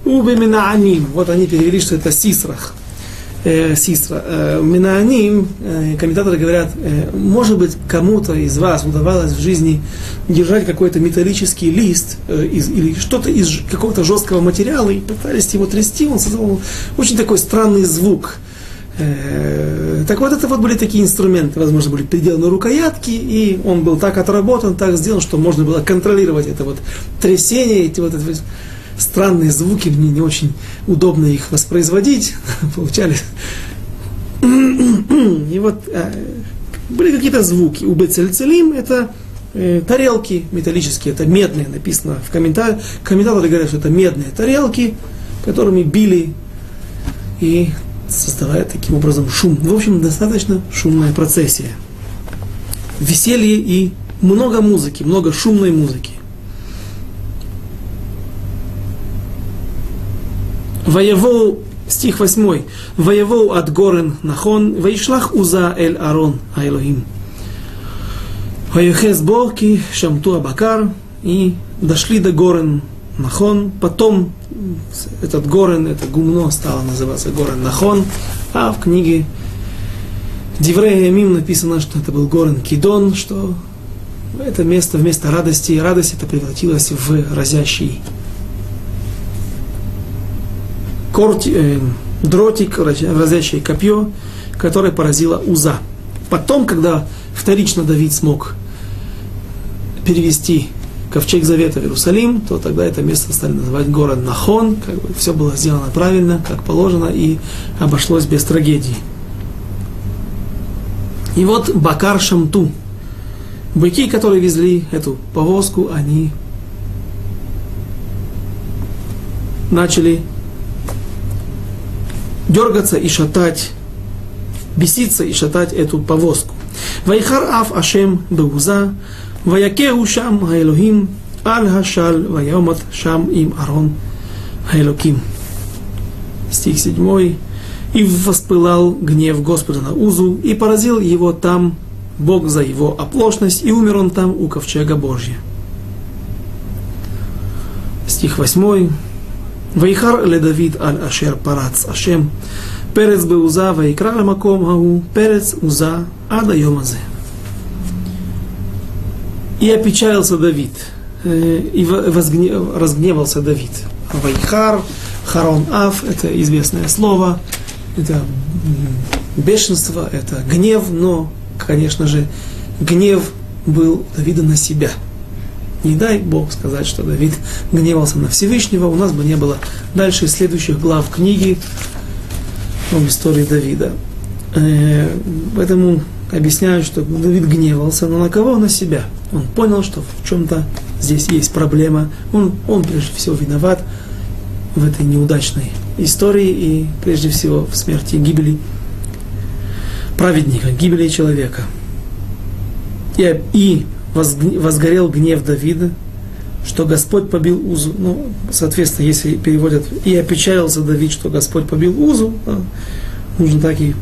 убеминааним. Вот они перевели, что это систрах. Минааним, комментаторы говорят, может быть, кому-то из вас удавалось в жизни держать какой-то металлический лист или что-то из какого-то жесткого материала и пытались его трясти, он создавал очень такой странный звук. Так вот, это вот были такие инструменты, возможно, были переделаны рукоятки, и он был так отработан, так сделан, что можно было контролировать это вот трясение, эти вот странные звуки, мне не очень удобно их воспроизводить, получались. И вот были какие-то звуки. Убецельцелим — это тарелки металлические, это медные, написано в комментариях. Комментаторы говорят, что это медные тарелки, которыми били и создавая таким образом шум. В общем, достаточно шумная процессия. Веселье и много музыки, много шумной музыки. Воевоу, стих 8. Воевоу от горен нахон, воишлах уза эль арон аэлохим. Воехез боки шамту абакар. И дошли до горен нахон. Потом этот горен, это гумно стало называться горен нахон. А в книге Диврей Ямим написано, что это был горен кидон, что это место вместо радости. Радость это превратилось в разящий дротик, разящее копье, которое поразило Уза. Потом, когда вторично Давид смог перевести Ковчег Завета в Иерусалим, то тогда это место стали называть город Нахон. Как бы все было сделано правильно, как положено, и обошлось без трагедии. И вот Бакар Шамту. Быки, которые везли эту повозку, они начали дергаться и шатать, беситься и шатать эту повозку. Вайхар аф ашем беуза, ваякеу шам гаэлохим, аль хашал ваямат шам им арон гаэлохим. Стих 7. И воспылал гнев Господа на Узу, и поразил его там Бог за его оплошность, и умер он там у ковчега Божья. Стих 8. Вайхар ле Давид аль ашер парац ашем, перец беуза вайкра ламаком гау, перец уза ада йомазе. И опечалился Давид, и разгневался Давид. Вайхар, харон аф, это известное слово, это бешенство, это гнев, но, конечно же, гнев был Давида на себя. Не дай Бог сказать, что Давид гневался на Всевышнего, у нас бы не было дальше следующих глав книги об истории Давида. Поэтому объясняю, что Давид гневался, но на кого? На себя. Он понял, что в чем-то здесь есть проблема, он прежде всего виноват, в этой неудачной истории и, прежде всего, в смерти и гибели праведника, гибели человека. И возгорел гнев Давида, что Господь побил Узу. Ну, соответственно, если переводят, и опечалился Давид, что Господь побил Узу, да, нужно так и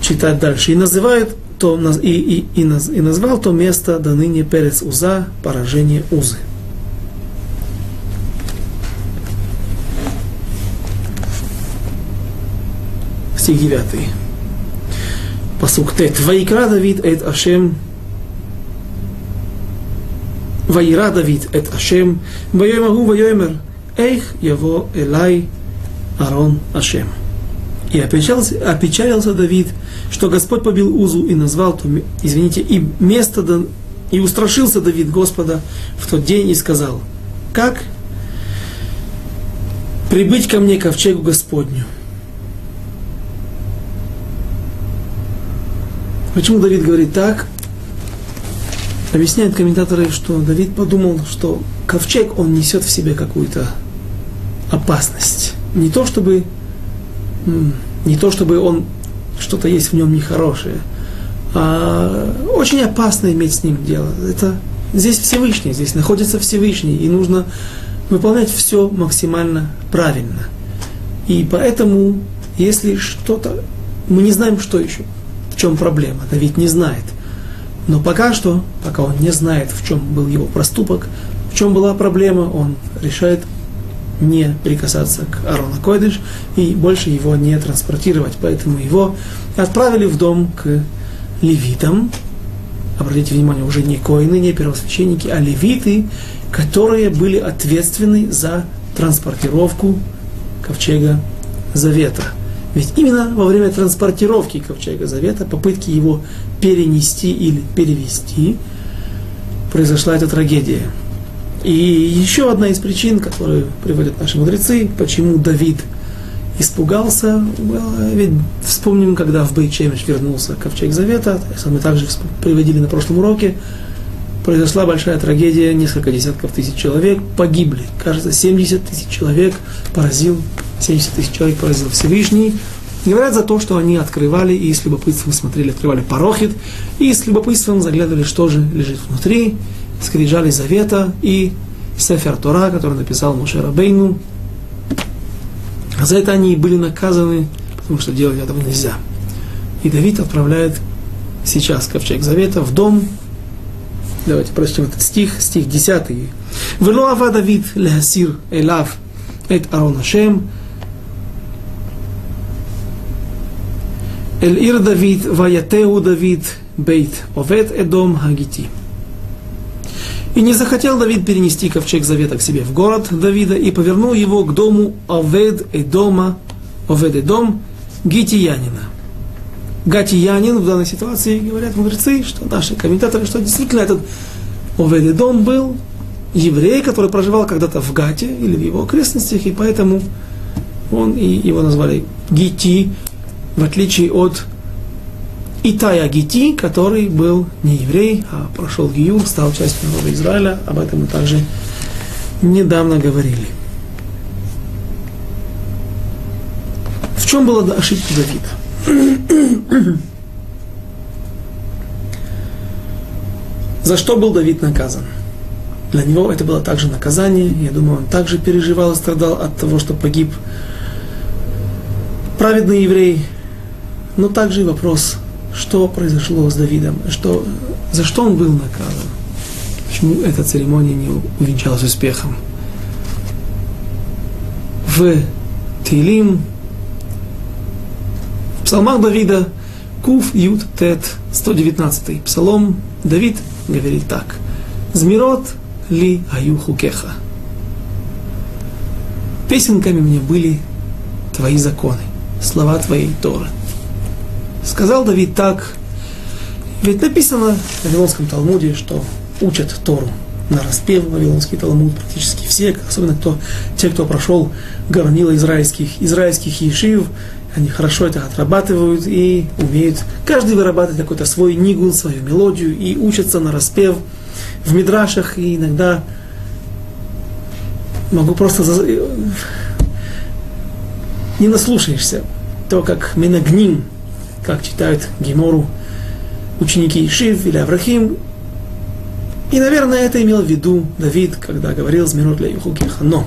читать дальше. И называют то, и назвал то место до ныне Перец Уза, поражение Узы. Стих 9. Пасук Тет. Ваикра Давид эт Ашем. Ваира Давид эт Ашем. Ваёймагу ваёймер. Эйх яво элай Арон Ашем. И опечалился Давид, что Господь побил Узу и назвал, и место, и устрашился Давид Господа в тот день и сказал: как прибыть ко мне ковчегу Господню? Почему Давид говорит так? Объясняют комментаторы, что Давид подумал, что ковчег, он несет в себе какую-то опасность. Не то чтобы он, что-то есть в нем нехорошее, а очень опасно иметь с ним дело. Это здесь Всевышний, здесь находится Всевышний, и нужно выполнять все максимально правильно. И поэтому, если что-то, мы не знаем, что еще. В чем проблема? Давид не знает. Но пока он не знает, в чем был его проступок, в чем была проблема, он решает не прикасаться к Арона Койдыш и больше его не транспортировать. Поэтому его отправили в дом к левитам. Обратите внимание, уже не коины, не первосвященники, а левиты, которые были ответственны за транспортировку Ковчега Завета. Ведь именно во время транспортировки Ковчега Завета, попытки его перенести или перевести, произошла эта трагедия. И еще одна из причин, которую приводят наши мудрецы, почему Давид испугался, ведь вспомним, когда в Бейт-Шемеш вернулся Ковчег Завета, мы также приводили на прошлом уроке, произошла большая трагедия, несколько десятков тысяч человек погибли. Кажется, 70 тысяч человек поразил Всевышний. Говорят за то, что они открывали и с любопытством смотрели, открывали парохид, и с любопытством заглядывали, что же лежит внутри, скрижали Завета и Сефер Тора, который написал Моше Рабейну. За это они были наказаны, потому что делать этого нельзя. И Давид отправляет сейчас Ковчег Завета в дом. Давайте прочтем этот стих, стих 10. «Вело ава Давид лехасир элав эт Арон Ашем, эль ир Давид ваятеу Давид бейт овет эдом хагити». И не захотел Давид перенести ковчег завета к себе в город Давида и повернул его к дому Овед-Эдом Гитиянина. Гатиянин в данной ситуации, говорят мудрецы, что наши комментаторы, что действительно этот Овед-Эдом был еврей, который проживал когда-то в Гате или в его окрестностях, и поэтому его назвали Гити, в отличие от Итая Гити, который был не еврей, а прошел гиюр, стал частью народа Израиля. Об этом мы также недавно говорили. В чем была ошибка Давида? За что был Давид наказан? Для него это было также наказание. Я думаю, он также переживал и страдал от того, что погиб праведный еврей. Но также и вопрос, что произошло с Давидом, за что он был наказан, почему эта церемония не увенчалась успехом. В Тилим, в псалмах Давида, Куф Юд Тет, 119-й псалом, Давид говорит так: «Змирот ли аю хукеха? Песенками мне были твои законы, слова твоей Торы». Сказал Давид так, ведь написано в Вавилонском Талмуде, что учат Тору на распев. Вавилонский Талмуд практически все, особенно те, кто прошел горнило израильских ешив, они хорошо это отрабатывают и умеют. Каждый вырабатывает какой-то свой нигун, свою мелодию и учатся на распев в мидрашах. И иногда могу просто не наслушаешься. То, как Менагним, как читают Гемору ученики Ишив или Аврахим. И, наверное, это имел в виду Давид, когда говорил «Змирот ля Юхукеха». Но,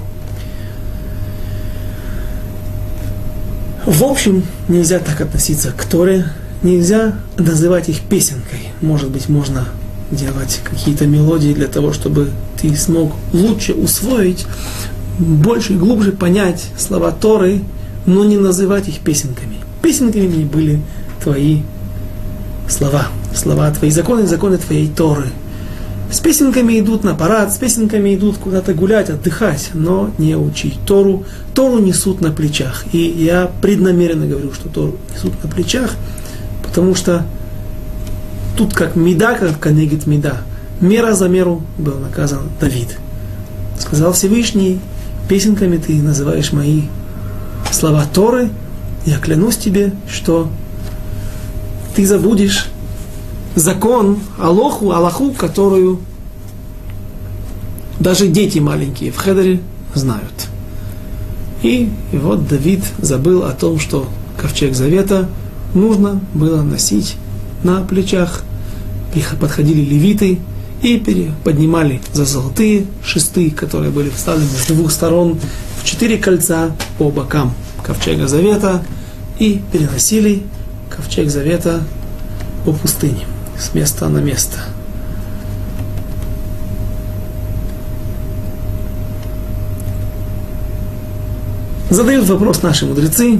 в общем, нельзя так относиться к Торе, нельзя называть их песенкой. Может быть, можно делать какие-то мелодии для того, чтобы ты смог лучше усвоить, больше и глубже понять слова Торы, но не называть их песенками. Песенками были твои слова, слова твои законы, законы твоей Торы. С песенками идут на парад, с песенками идут куда-то гулять, отдыхать, но не учить Тору. Тору несут на плечах. И я преднамеренно говорю, что Тору несут на плечах, потому что тут как меда, как конегит меда. Мера за меру был наказан Давид. Сказал Всевышний, песенками ты называешь мои слова Торы. Я клянусь тебе, что ты забудешь закон, Аллаху, которую даже дети маленькие в Хедере знают. И вот Давид забыл о том, что ковчег Завета нужно было носить на плечах. Подходили левиты и поднимали за золотые шесты, которые были вставлены с двух сторон в 4 кольца по бокам ковчега Завета, и переносили ковчег Завета по пустыне, с места на место. Задают вопрос наши мудрецы.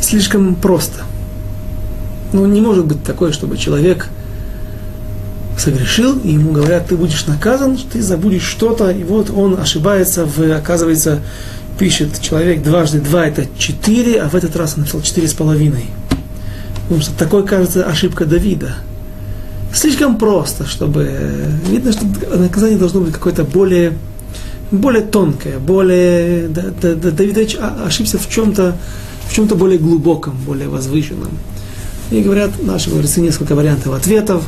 Слишком просто. Не может быть такое, чтобы человек согрешил, и ему говорят, ты будешь наказан, ты забудешь что-то, и вот он ошибается, оказывается, пишет человек 2 × 2 это 4, а в этот раз он написал 4,5. Потому что такой, кажется, ошибка Давида. Слишком просто, чтобы... Видно, что наказание должно быть какое-то более тонкое, более... Давид ошибся в чем-то более глубоком, более возвышенном. И говорят наши мудрецы несколько вариантов ответов.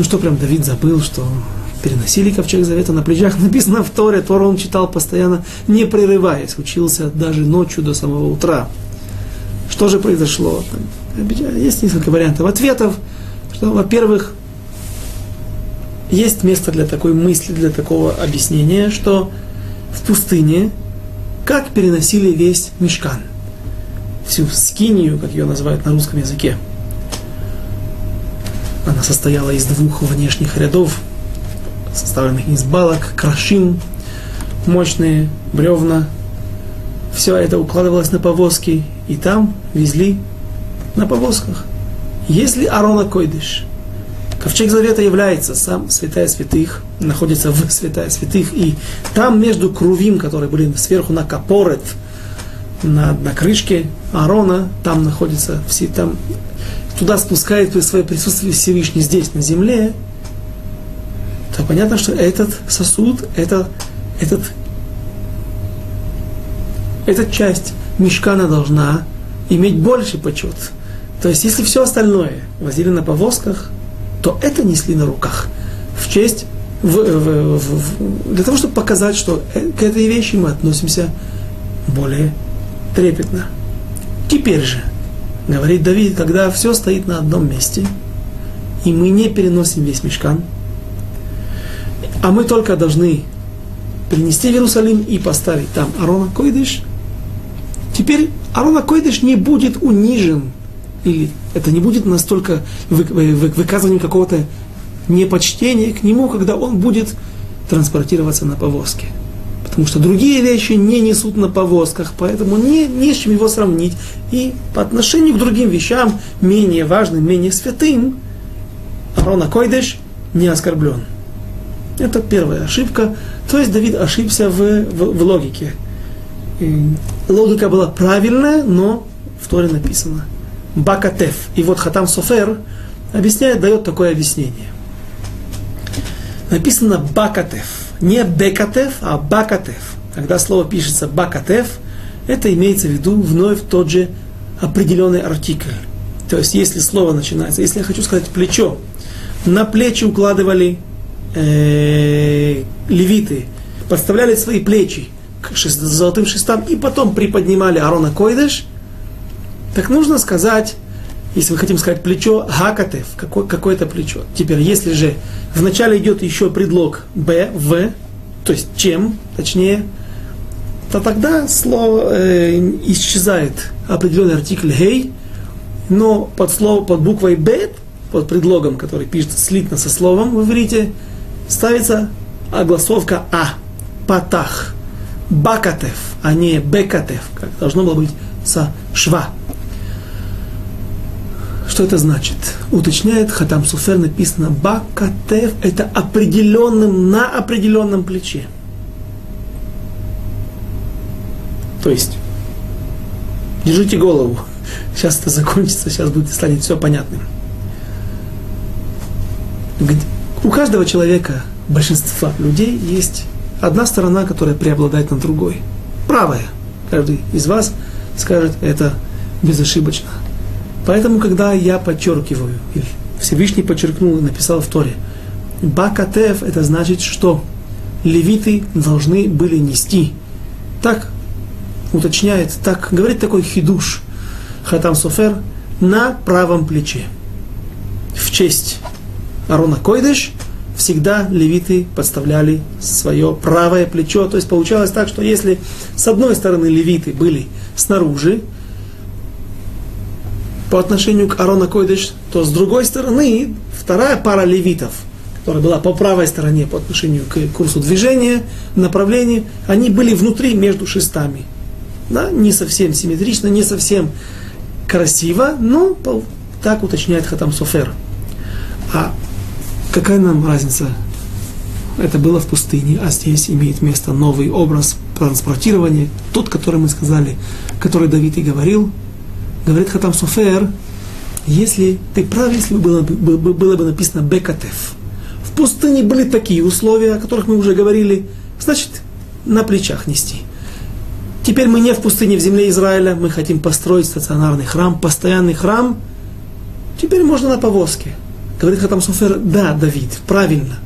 Что прям Давид забыл, что... Переносили ковчег Завета на плечах. Написано в Торе. Тору он читал постоянно, не прерываясь. Учился даже ночью до самого утра. Что же произошло? Есть несколько вариантов ответов. Что, во-первых, есть место для такой мысли, для такого объяснения, что в пустыне как переносили весь Мишкан. Всю скинию, как ее называют на русском языке. Она состояла из 2 внешних рядов, составленных из балок, крашим, мощные бревна. Все это укладывалось на повозки, и там везли на повозках. Если Арон ха-Койдеш, ковчег Завета является сам святая святых, находится в святая святых, и там между крувим, которые были сверху на капорет, на крышке Арона, там находится все, там туда спускает свое присутствие Всевышний здесь, на земле, то понятно, что этот сосуд, эта часть мешкана должна иметь больше почет. То есть, если все остальное возили на повозках, то это несли на руках. В честь, для того, чтобы показать, что к этой вещи мы относимся более трепетно. Теперь же, говорит Давид, когда все стоит на одном месте, и мы не переносим весь мешкан, а мы только должны принести в Иерусалим и поставить там Арон ха-Койдеш. Теперь Арон ха-Койдеш не будет унижен, или это не будет настолько выказыванием какого-то непочтения к нему, когда он будет транспортироваться на повозке. Потому что другие вещи не несут на повозках, поэтому не с чем его сравнить. И по отношению к другим вещам, менее важным, менее святым, Арон ха-Койдеш не оскорблен. Это первая ошибка. То есть Давид ошибся в логике. Логика была правильная, но в Торе написано. Бакатеф. И вот Хатам Софер объясняет, дает такое объяснение. Написано Бакатеф. Не Бекатеф, а Бакатеф. Когда слово пишется Бакатеф, это имеется в виду вновь тот же определенный артикль. То есть, если слово начинается, если я хочу сказать плечо, на плечи укладывали левиты, подставляли свои плечи, золотым шестам, и потом приподнимали Арона Койдеш, так нужно сказать, если мы хотим сказать плечо, Хакатев, какое-то плечо. Теперь, если же вначале идет еще предлог Б, В, то есть чем, точнее, то тогда слово исчезает определенный артикль Гей, но под буквой Б, под предлогом, который пишется слитно со словом в иврите, ставится огласовка А, Патах, Бакатев, а не Бекатев, как должно было быть со Шва. Что это значит? Уточняет Хатам Суфер, написано Бакатев, это определенным, на определенном плече. То есть, держите голову, сейчас это закончится, сейчас будет станет все понятным. У каждого человека, большинства людей, есть одна сторона, которая преобладает над другой. Правая. Каждый из вас скажет это безошибочно. Поэтому, когда я подчеркиваю, или Всевышний подчеркнул и написал в Торе, Бакатев, это значит, что левиты должны были нести. Так уточняет, так говорит такой хидуш Хатам Софер, на правом плече. В честь Арона Койдеш всегда левиты подставляли свое правое плечо. То есть получалось так, что если с одной стороны левиты были снаружи по отношению к Арона Койдеш, то с другой стороны вторая пара левитов, которая была по правой стороне по отношению к курсу движения, направлению, они были внутри между шестами. Да? Не совсем симметрично, не совсем красиво, но так уточняет Хатам Софер. А какая нам разница? Это было в пустыне, а здесь имеет место новый образ транспортирования, тот, который мы сказали, который Давид и говорил. Говорит Хатам Софер, если ты прав, если бы было бы написано Бекатев. В пустыне были такие условия, о которых мы уже говорили, значит, на плечах нести. Теперь мы не в пустыне, в земле Израиля, мы хотим построить стационарный храм, постоянный храм. Теперь можно на повозке. Говорит Хатам Софер, да, Давид, правильно.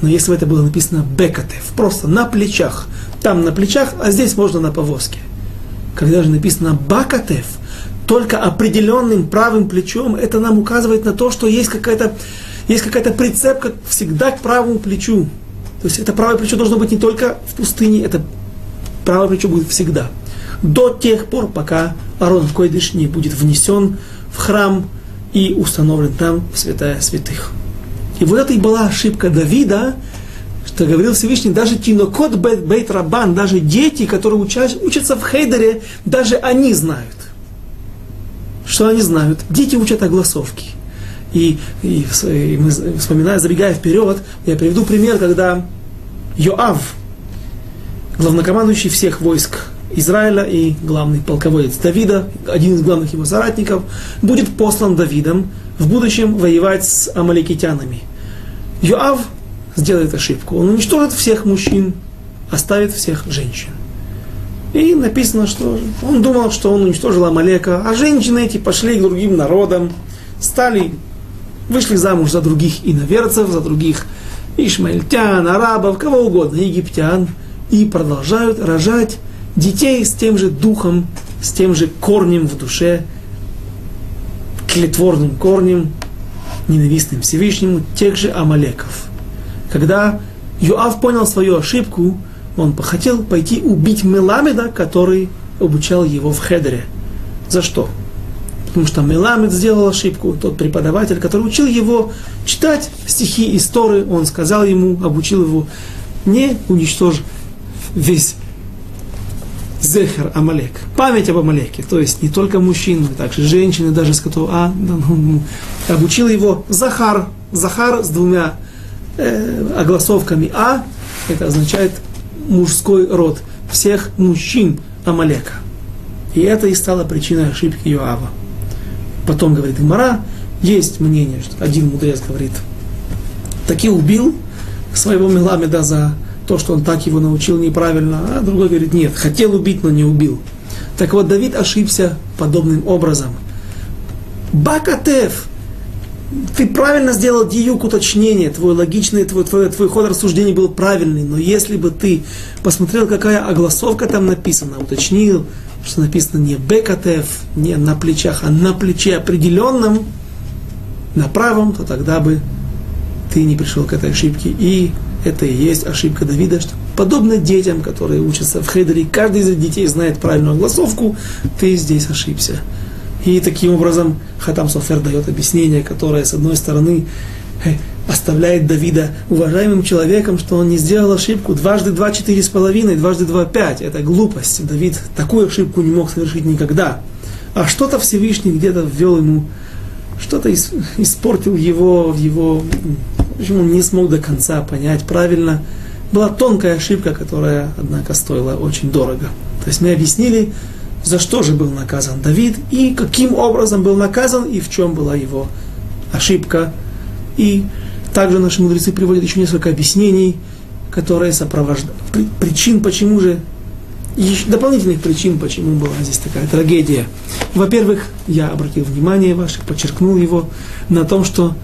Но если бы это было написано Бекатев, просто на плечах, там на плечах, а здесь можно на повозке. Когда же написано Бакатев, только определенным правым плечом, это нам указывает на то, что есть какая-то прицепка всегда к правому плечу. То есть это правое плечо должно быть не только в пустыне, это правое плечо будет всегда. До тех пор, пока Арон Койдеш не будет внесен в храм и установлен там в святая святых. И вот это и была ошибка Давида, что говорил Всевышний, даже тинокот бейт рабан, даже дети, которые учатся в Хейдере, даже они знают. Что они знают? Дети учат огласовки. И мы вспоминаем, забегая вперед, я приведу пример, когда Йоав, главнокомандующий всех войск Израиля и главный полководец Давида, один из главных его соратников, будет послан Давидом в будущем воевать с амаликитянами. Йоав сделает ошибку. Он уничтожит всех мужчин, оставит всех женщин. И написано, что он думал, что он уничтожил Амалека, а женщины эти пошли к другим народам, вышли замуж за других иноверцев, за других ишмаильтян, арабов, кого угодно, египтян, и продолжают рожать детей с тем же духом, с тем же корнем в душе, клятворным корнем, ненавистным Всевышнему, тех же Амалеков. Когда Йоав понял свою ошибку, он хотел пойти убить Меламеда, который обучал его в Хедере. За что? Потому что Меламед сделал ошибку, тот преподаватель, который учил его читать стихи из Торы, он сказал ему, обучил его, не уничтожь весь Зехер Амалек, память об Амалеке, то есть не только мужчин, но также женщины, даже скотов, обучил его Захар с двумя огласовками А, это означает мужской род всех мужчин Амалека. И это и стало причиной ошибки Йоава. Потом, говорит Гмара, есть мнение, что один мудрец говорит, таки убил своего Меламеда за то, что он так его научил неправильно, а другой говорит, нет, хотел убить, но не убил. Так вот, Давид ошибся подобным образом. Бакатев, ты правильно сделал диюк уточнение, твой логичный, твой ход рассуждений был правильный, но если бы ты посмотрел, какая огласовка там написана, уточнил, что написано не бекатеф, не на плечах, а на плече определенном, на правом, то тогда бы ты не пришел к этой ошибке. И это и есть ошибка Давида, что подобно детям, которые учатся в хедере, каждый из детей знает правильную огласовку, ты здесь ошибся. И таким образом Хатам Софер дает объяснение, которое, с одной стороны, оставляет Давида уважаемым человеком, что он не сделал ошибку. 2 × 2 = 4,5, 2 × 2 = 5. Это глупость. Давид такую ошибку не мог совершить никогда. А что-то Всевышний где-то ввел ему, что-то испортил его, почему он не смог до конца понять правильно. Была тонкая ошибка, которая, однако, стоила очень дорого. То есть мы объяснили, за что же был наказан Давид, и каким образом был наказан, и в чем была его ошибка. И также наши мудрецы приводят еще несколько объяснений, которые сопровождают причин, почему же, дополнительных причин, почему была здесь такая трагедия. Во-первых, я обратил внимание ваше, подчеркнул его, на том, что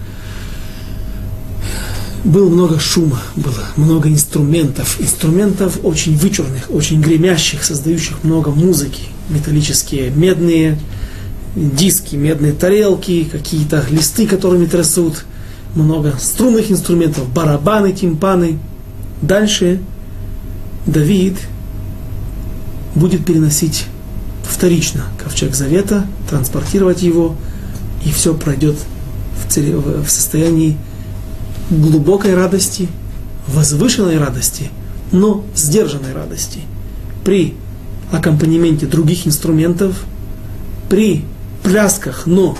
было много шума, было много инструментов очень вычурных, очень гремящих, создающих много музыки. Металлические медные диски, медные тарелки, какие-то листы, которыми трясут, много струнных инструментов, барабаны, тимпаны. Дальше Давид будет переносить вторично ковчег завета, транспортировать его, и все пройдет в состоянии глубокой радости, возвышенной радости, но сдержанной радости, при аккомпанементе других инструментов, при плясках, но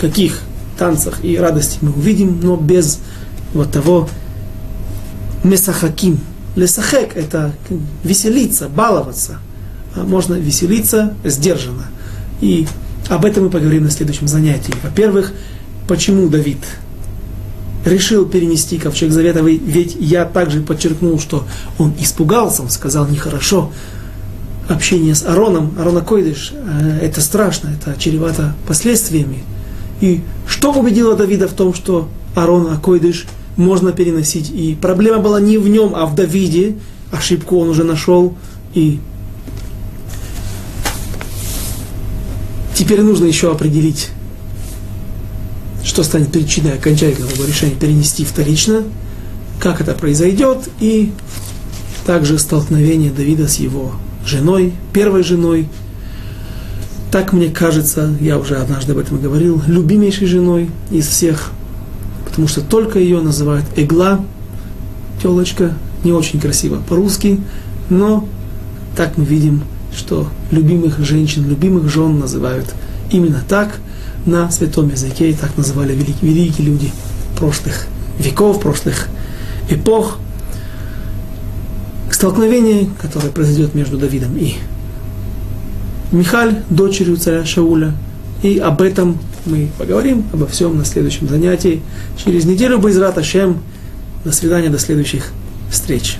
каких танцах и радости мы увидим, но без вот того месахаким. Лесахек – это веселиться, баловаться. Можно веселиться сдержанно. И об этом мы поговорим на следующем занятии. Во-первых, почему Давид решил перенести ковчег завета, ведь я также подчеркнул, что он испугался, он сказал нехорошо. Общение с Ароном, Арона Койдыш, это страшно, это чревато последствиями. И что убедило Давида в том, что Арона Койдыш можно переносить? И проблема была не в нем, а в Давиде. Ошибку он уже нашел, и теперь нужно еще определить, что станет причиной окончательного решения перенести вторично, как это произойдет, и также столкновение Давида с его женой, первой женой, так мне кажется, я уже однажды об этом говорил, любимейшей женой из всех, потому что только ее называют Эгла, телочка, не очень красиво по-русски, но так мы видим, что любимых женщин, любимых жен называют именно так. На святом языке, и так называли великие люди прошлых веков, прошлых эпох. Столкновение, которое произойдет между Давидом и Михаль, дочерью царя Шауля. И об этом мы поговорим, обо всем на следующем занятии. Через неделю, Байзрат Ашем. До свидания, до следующих встреч.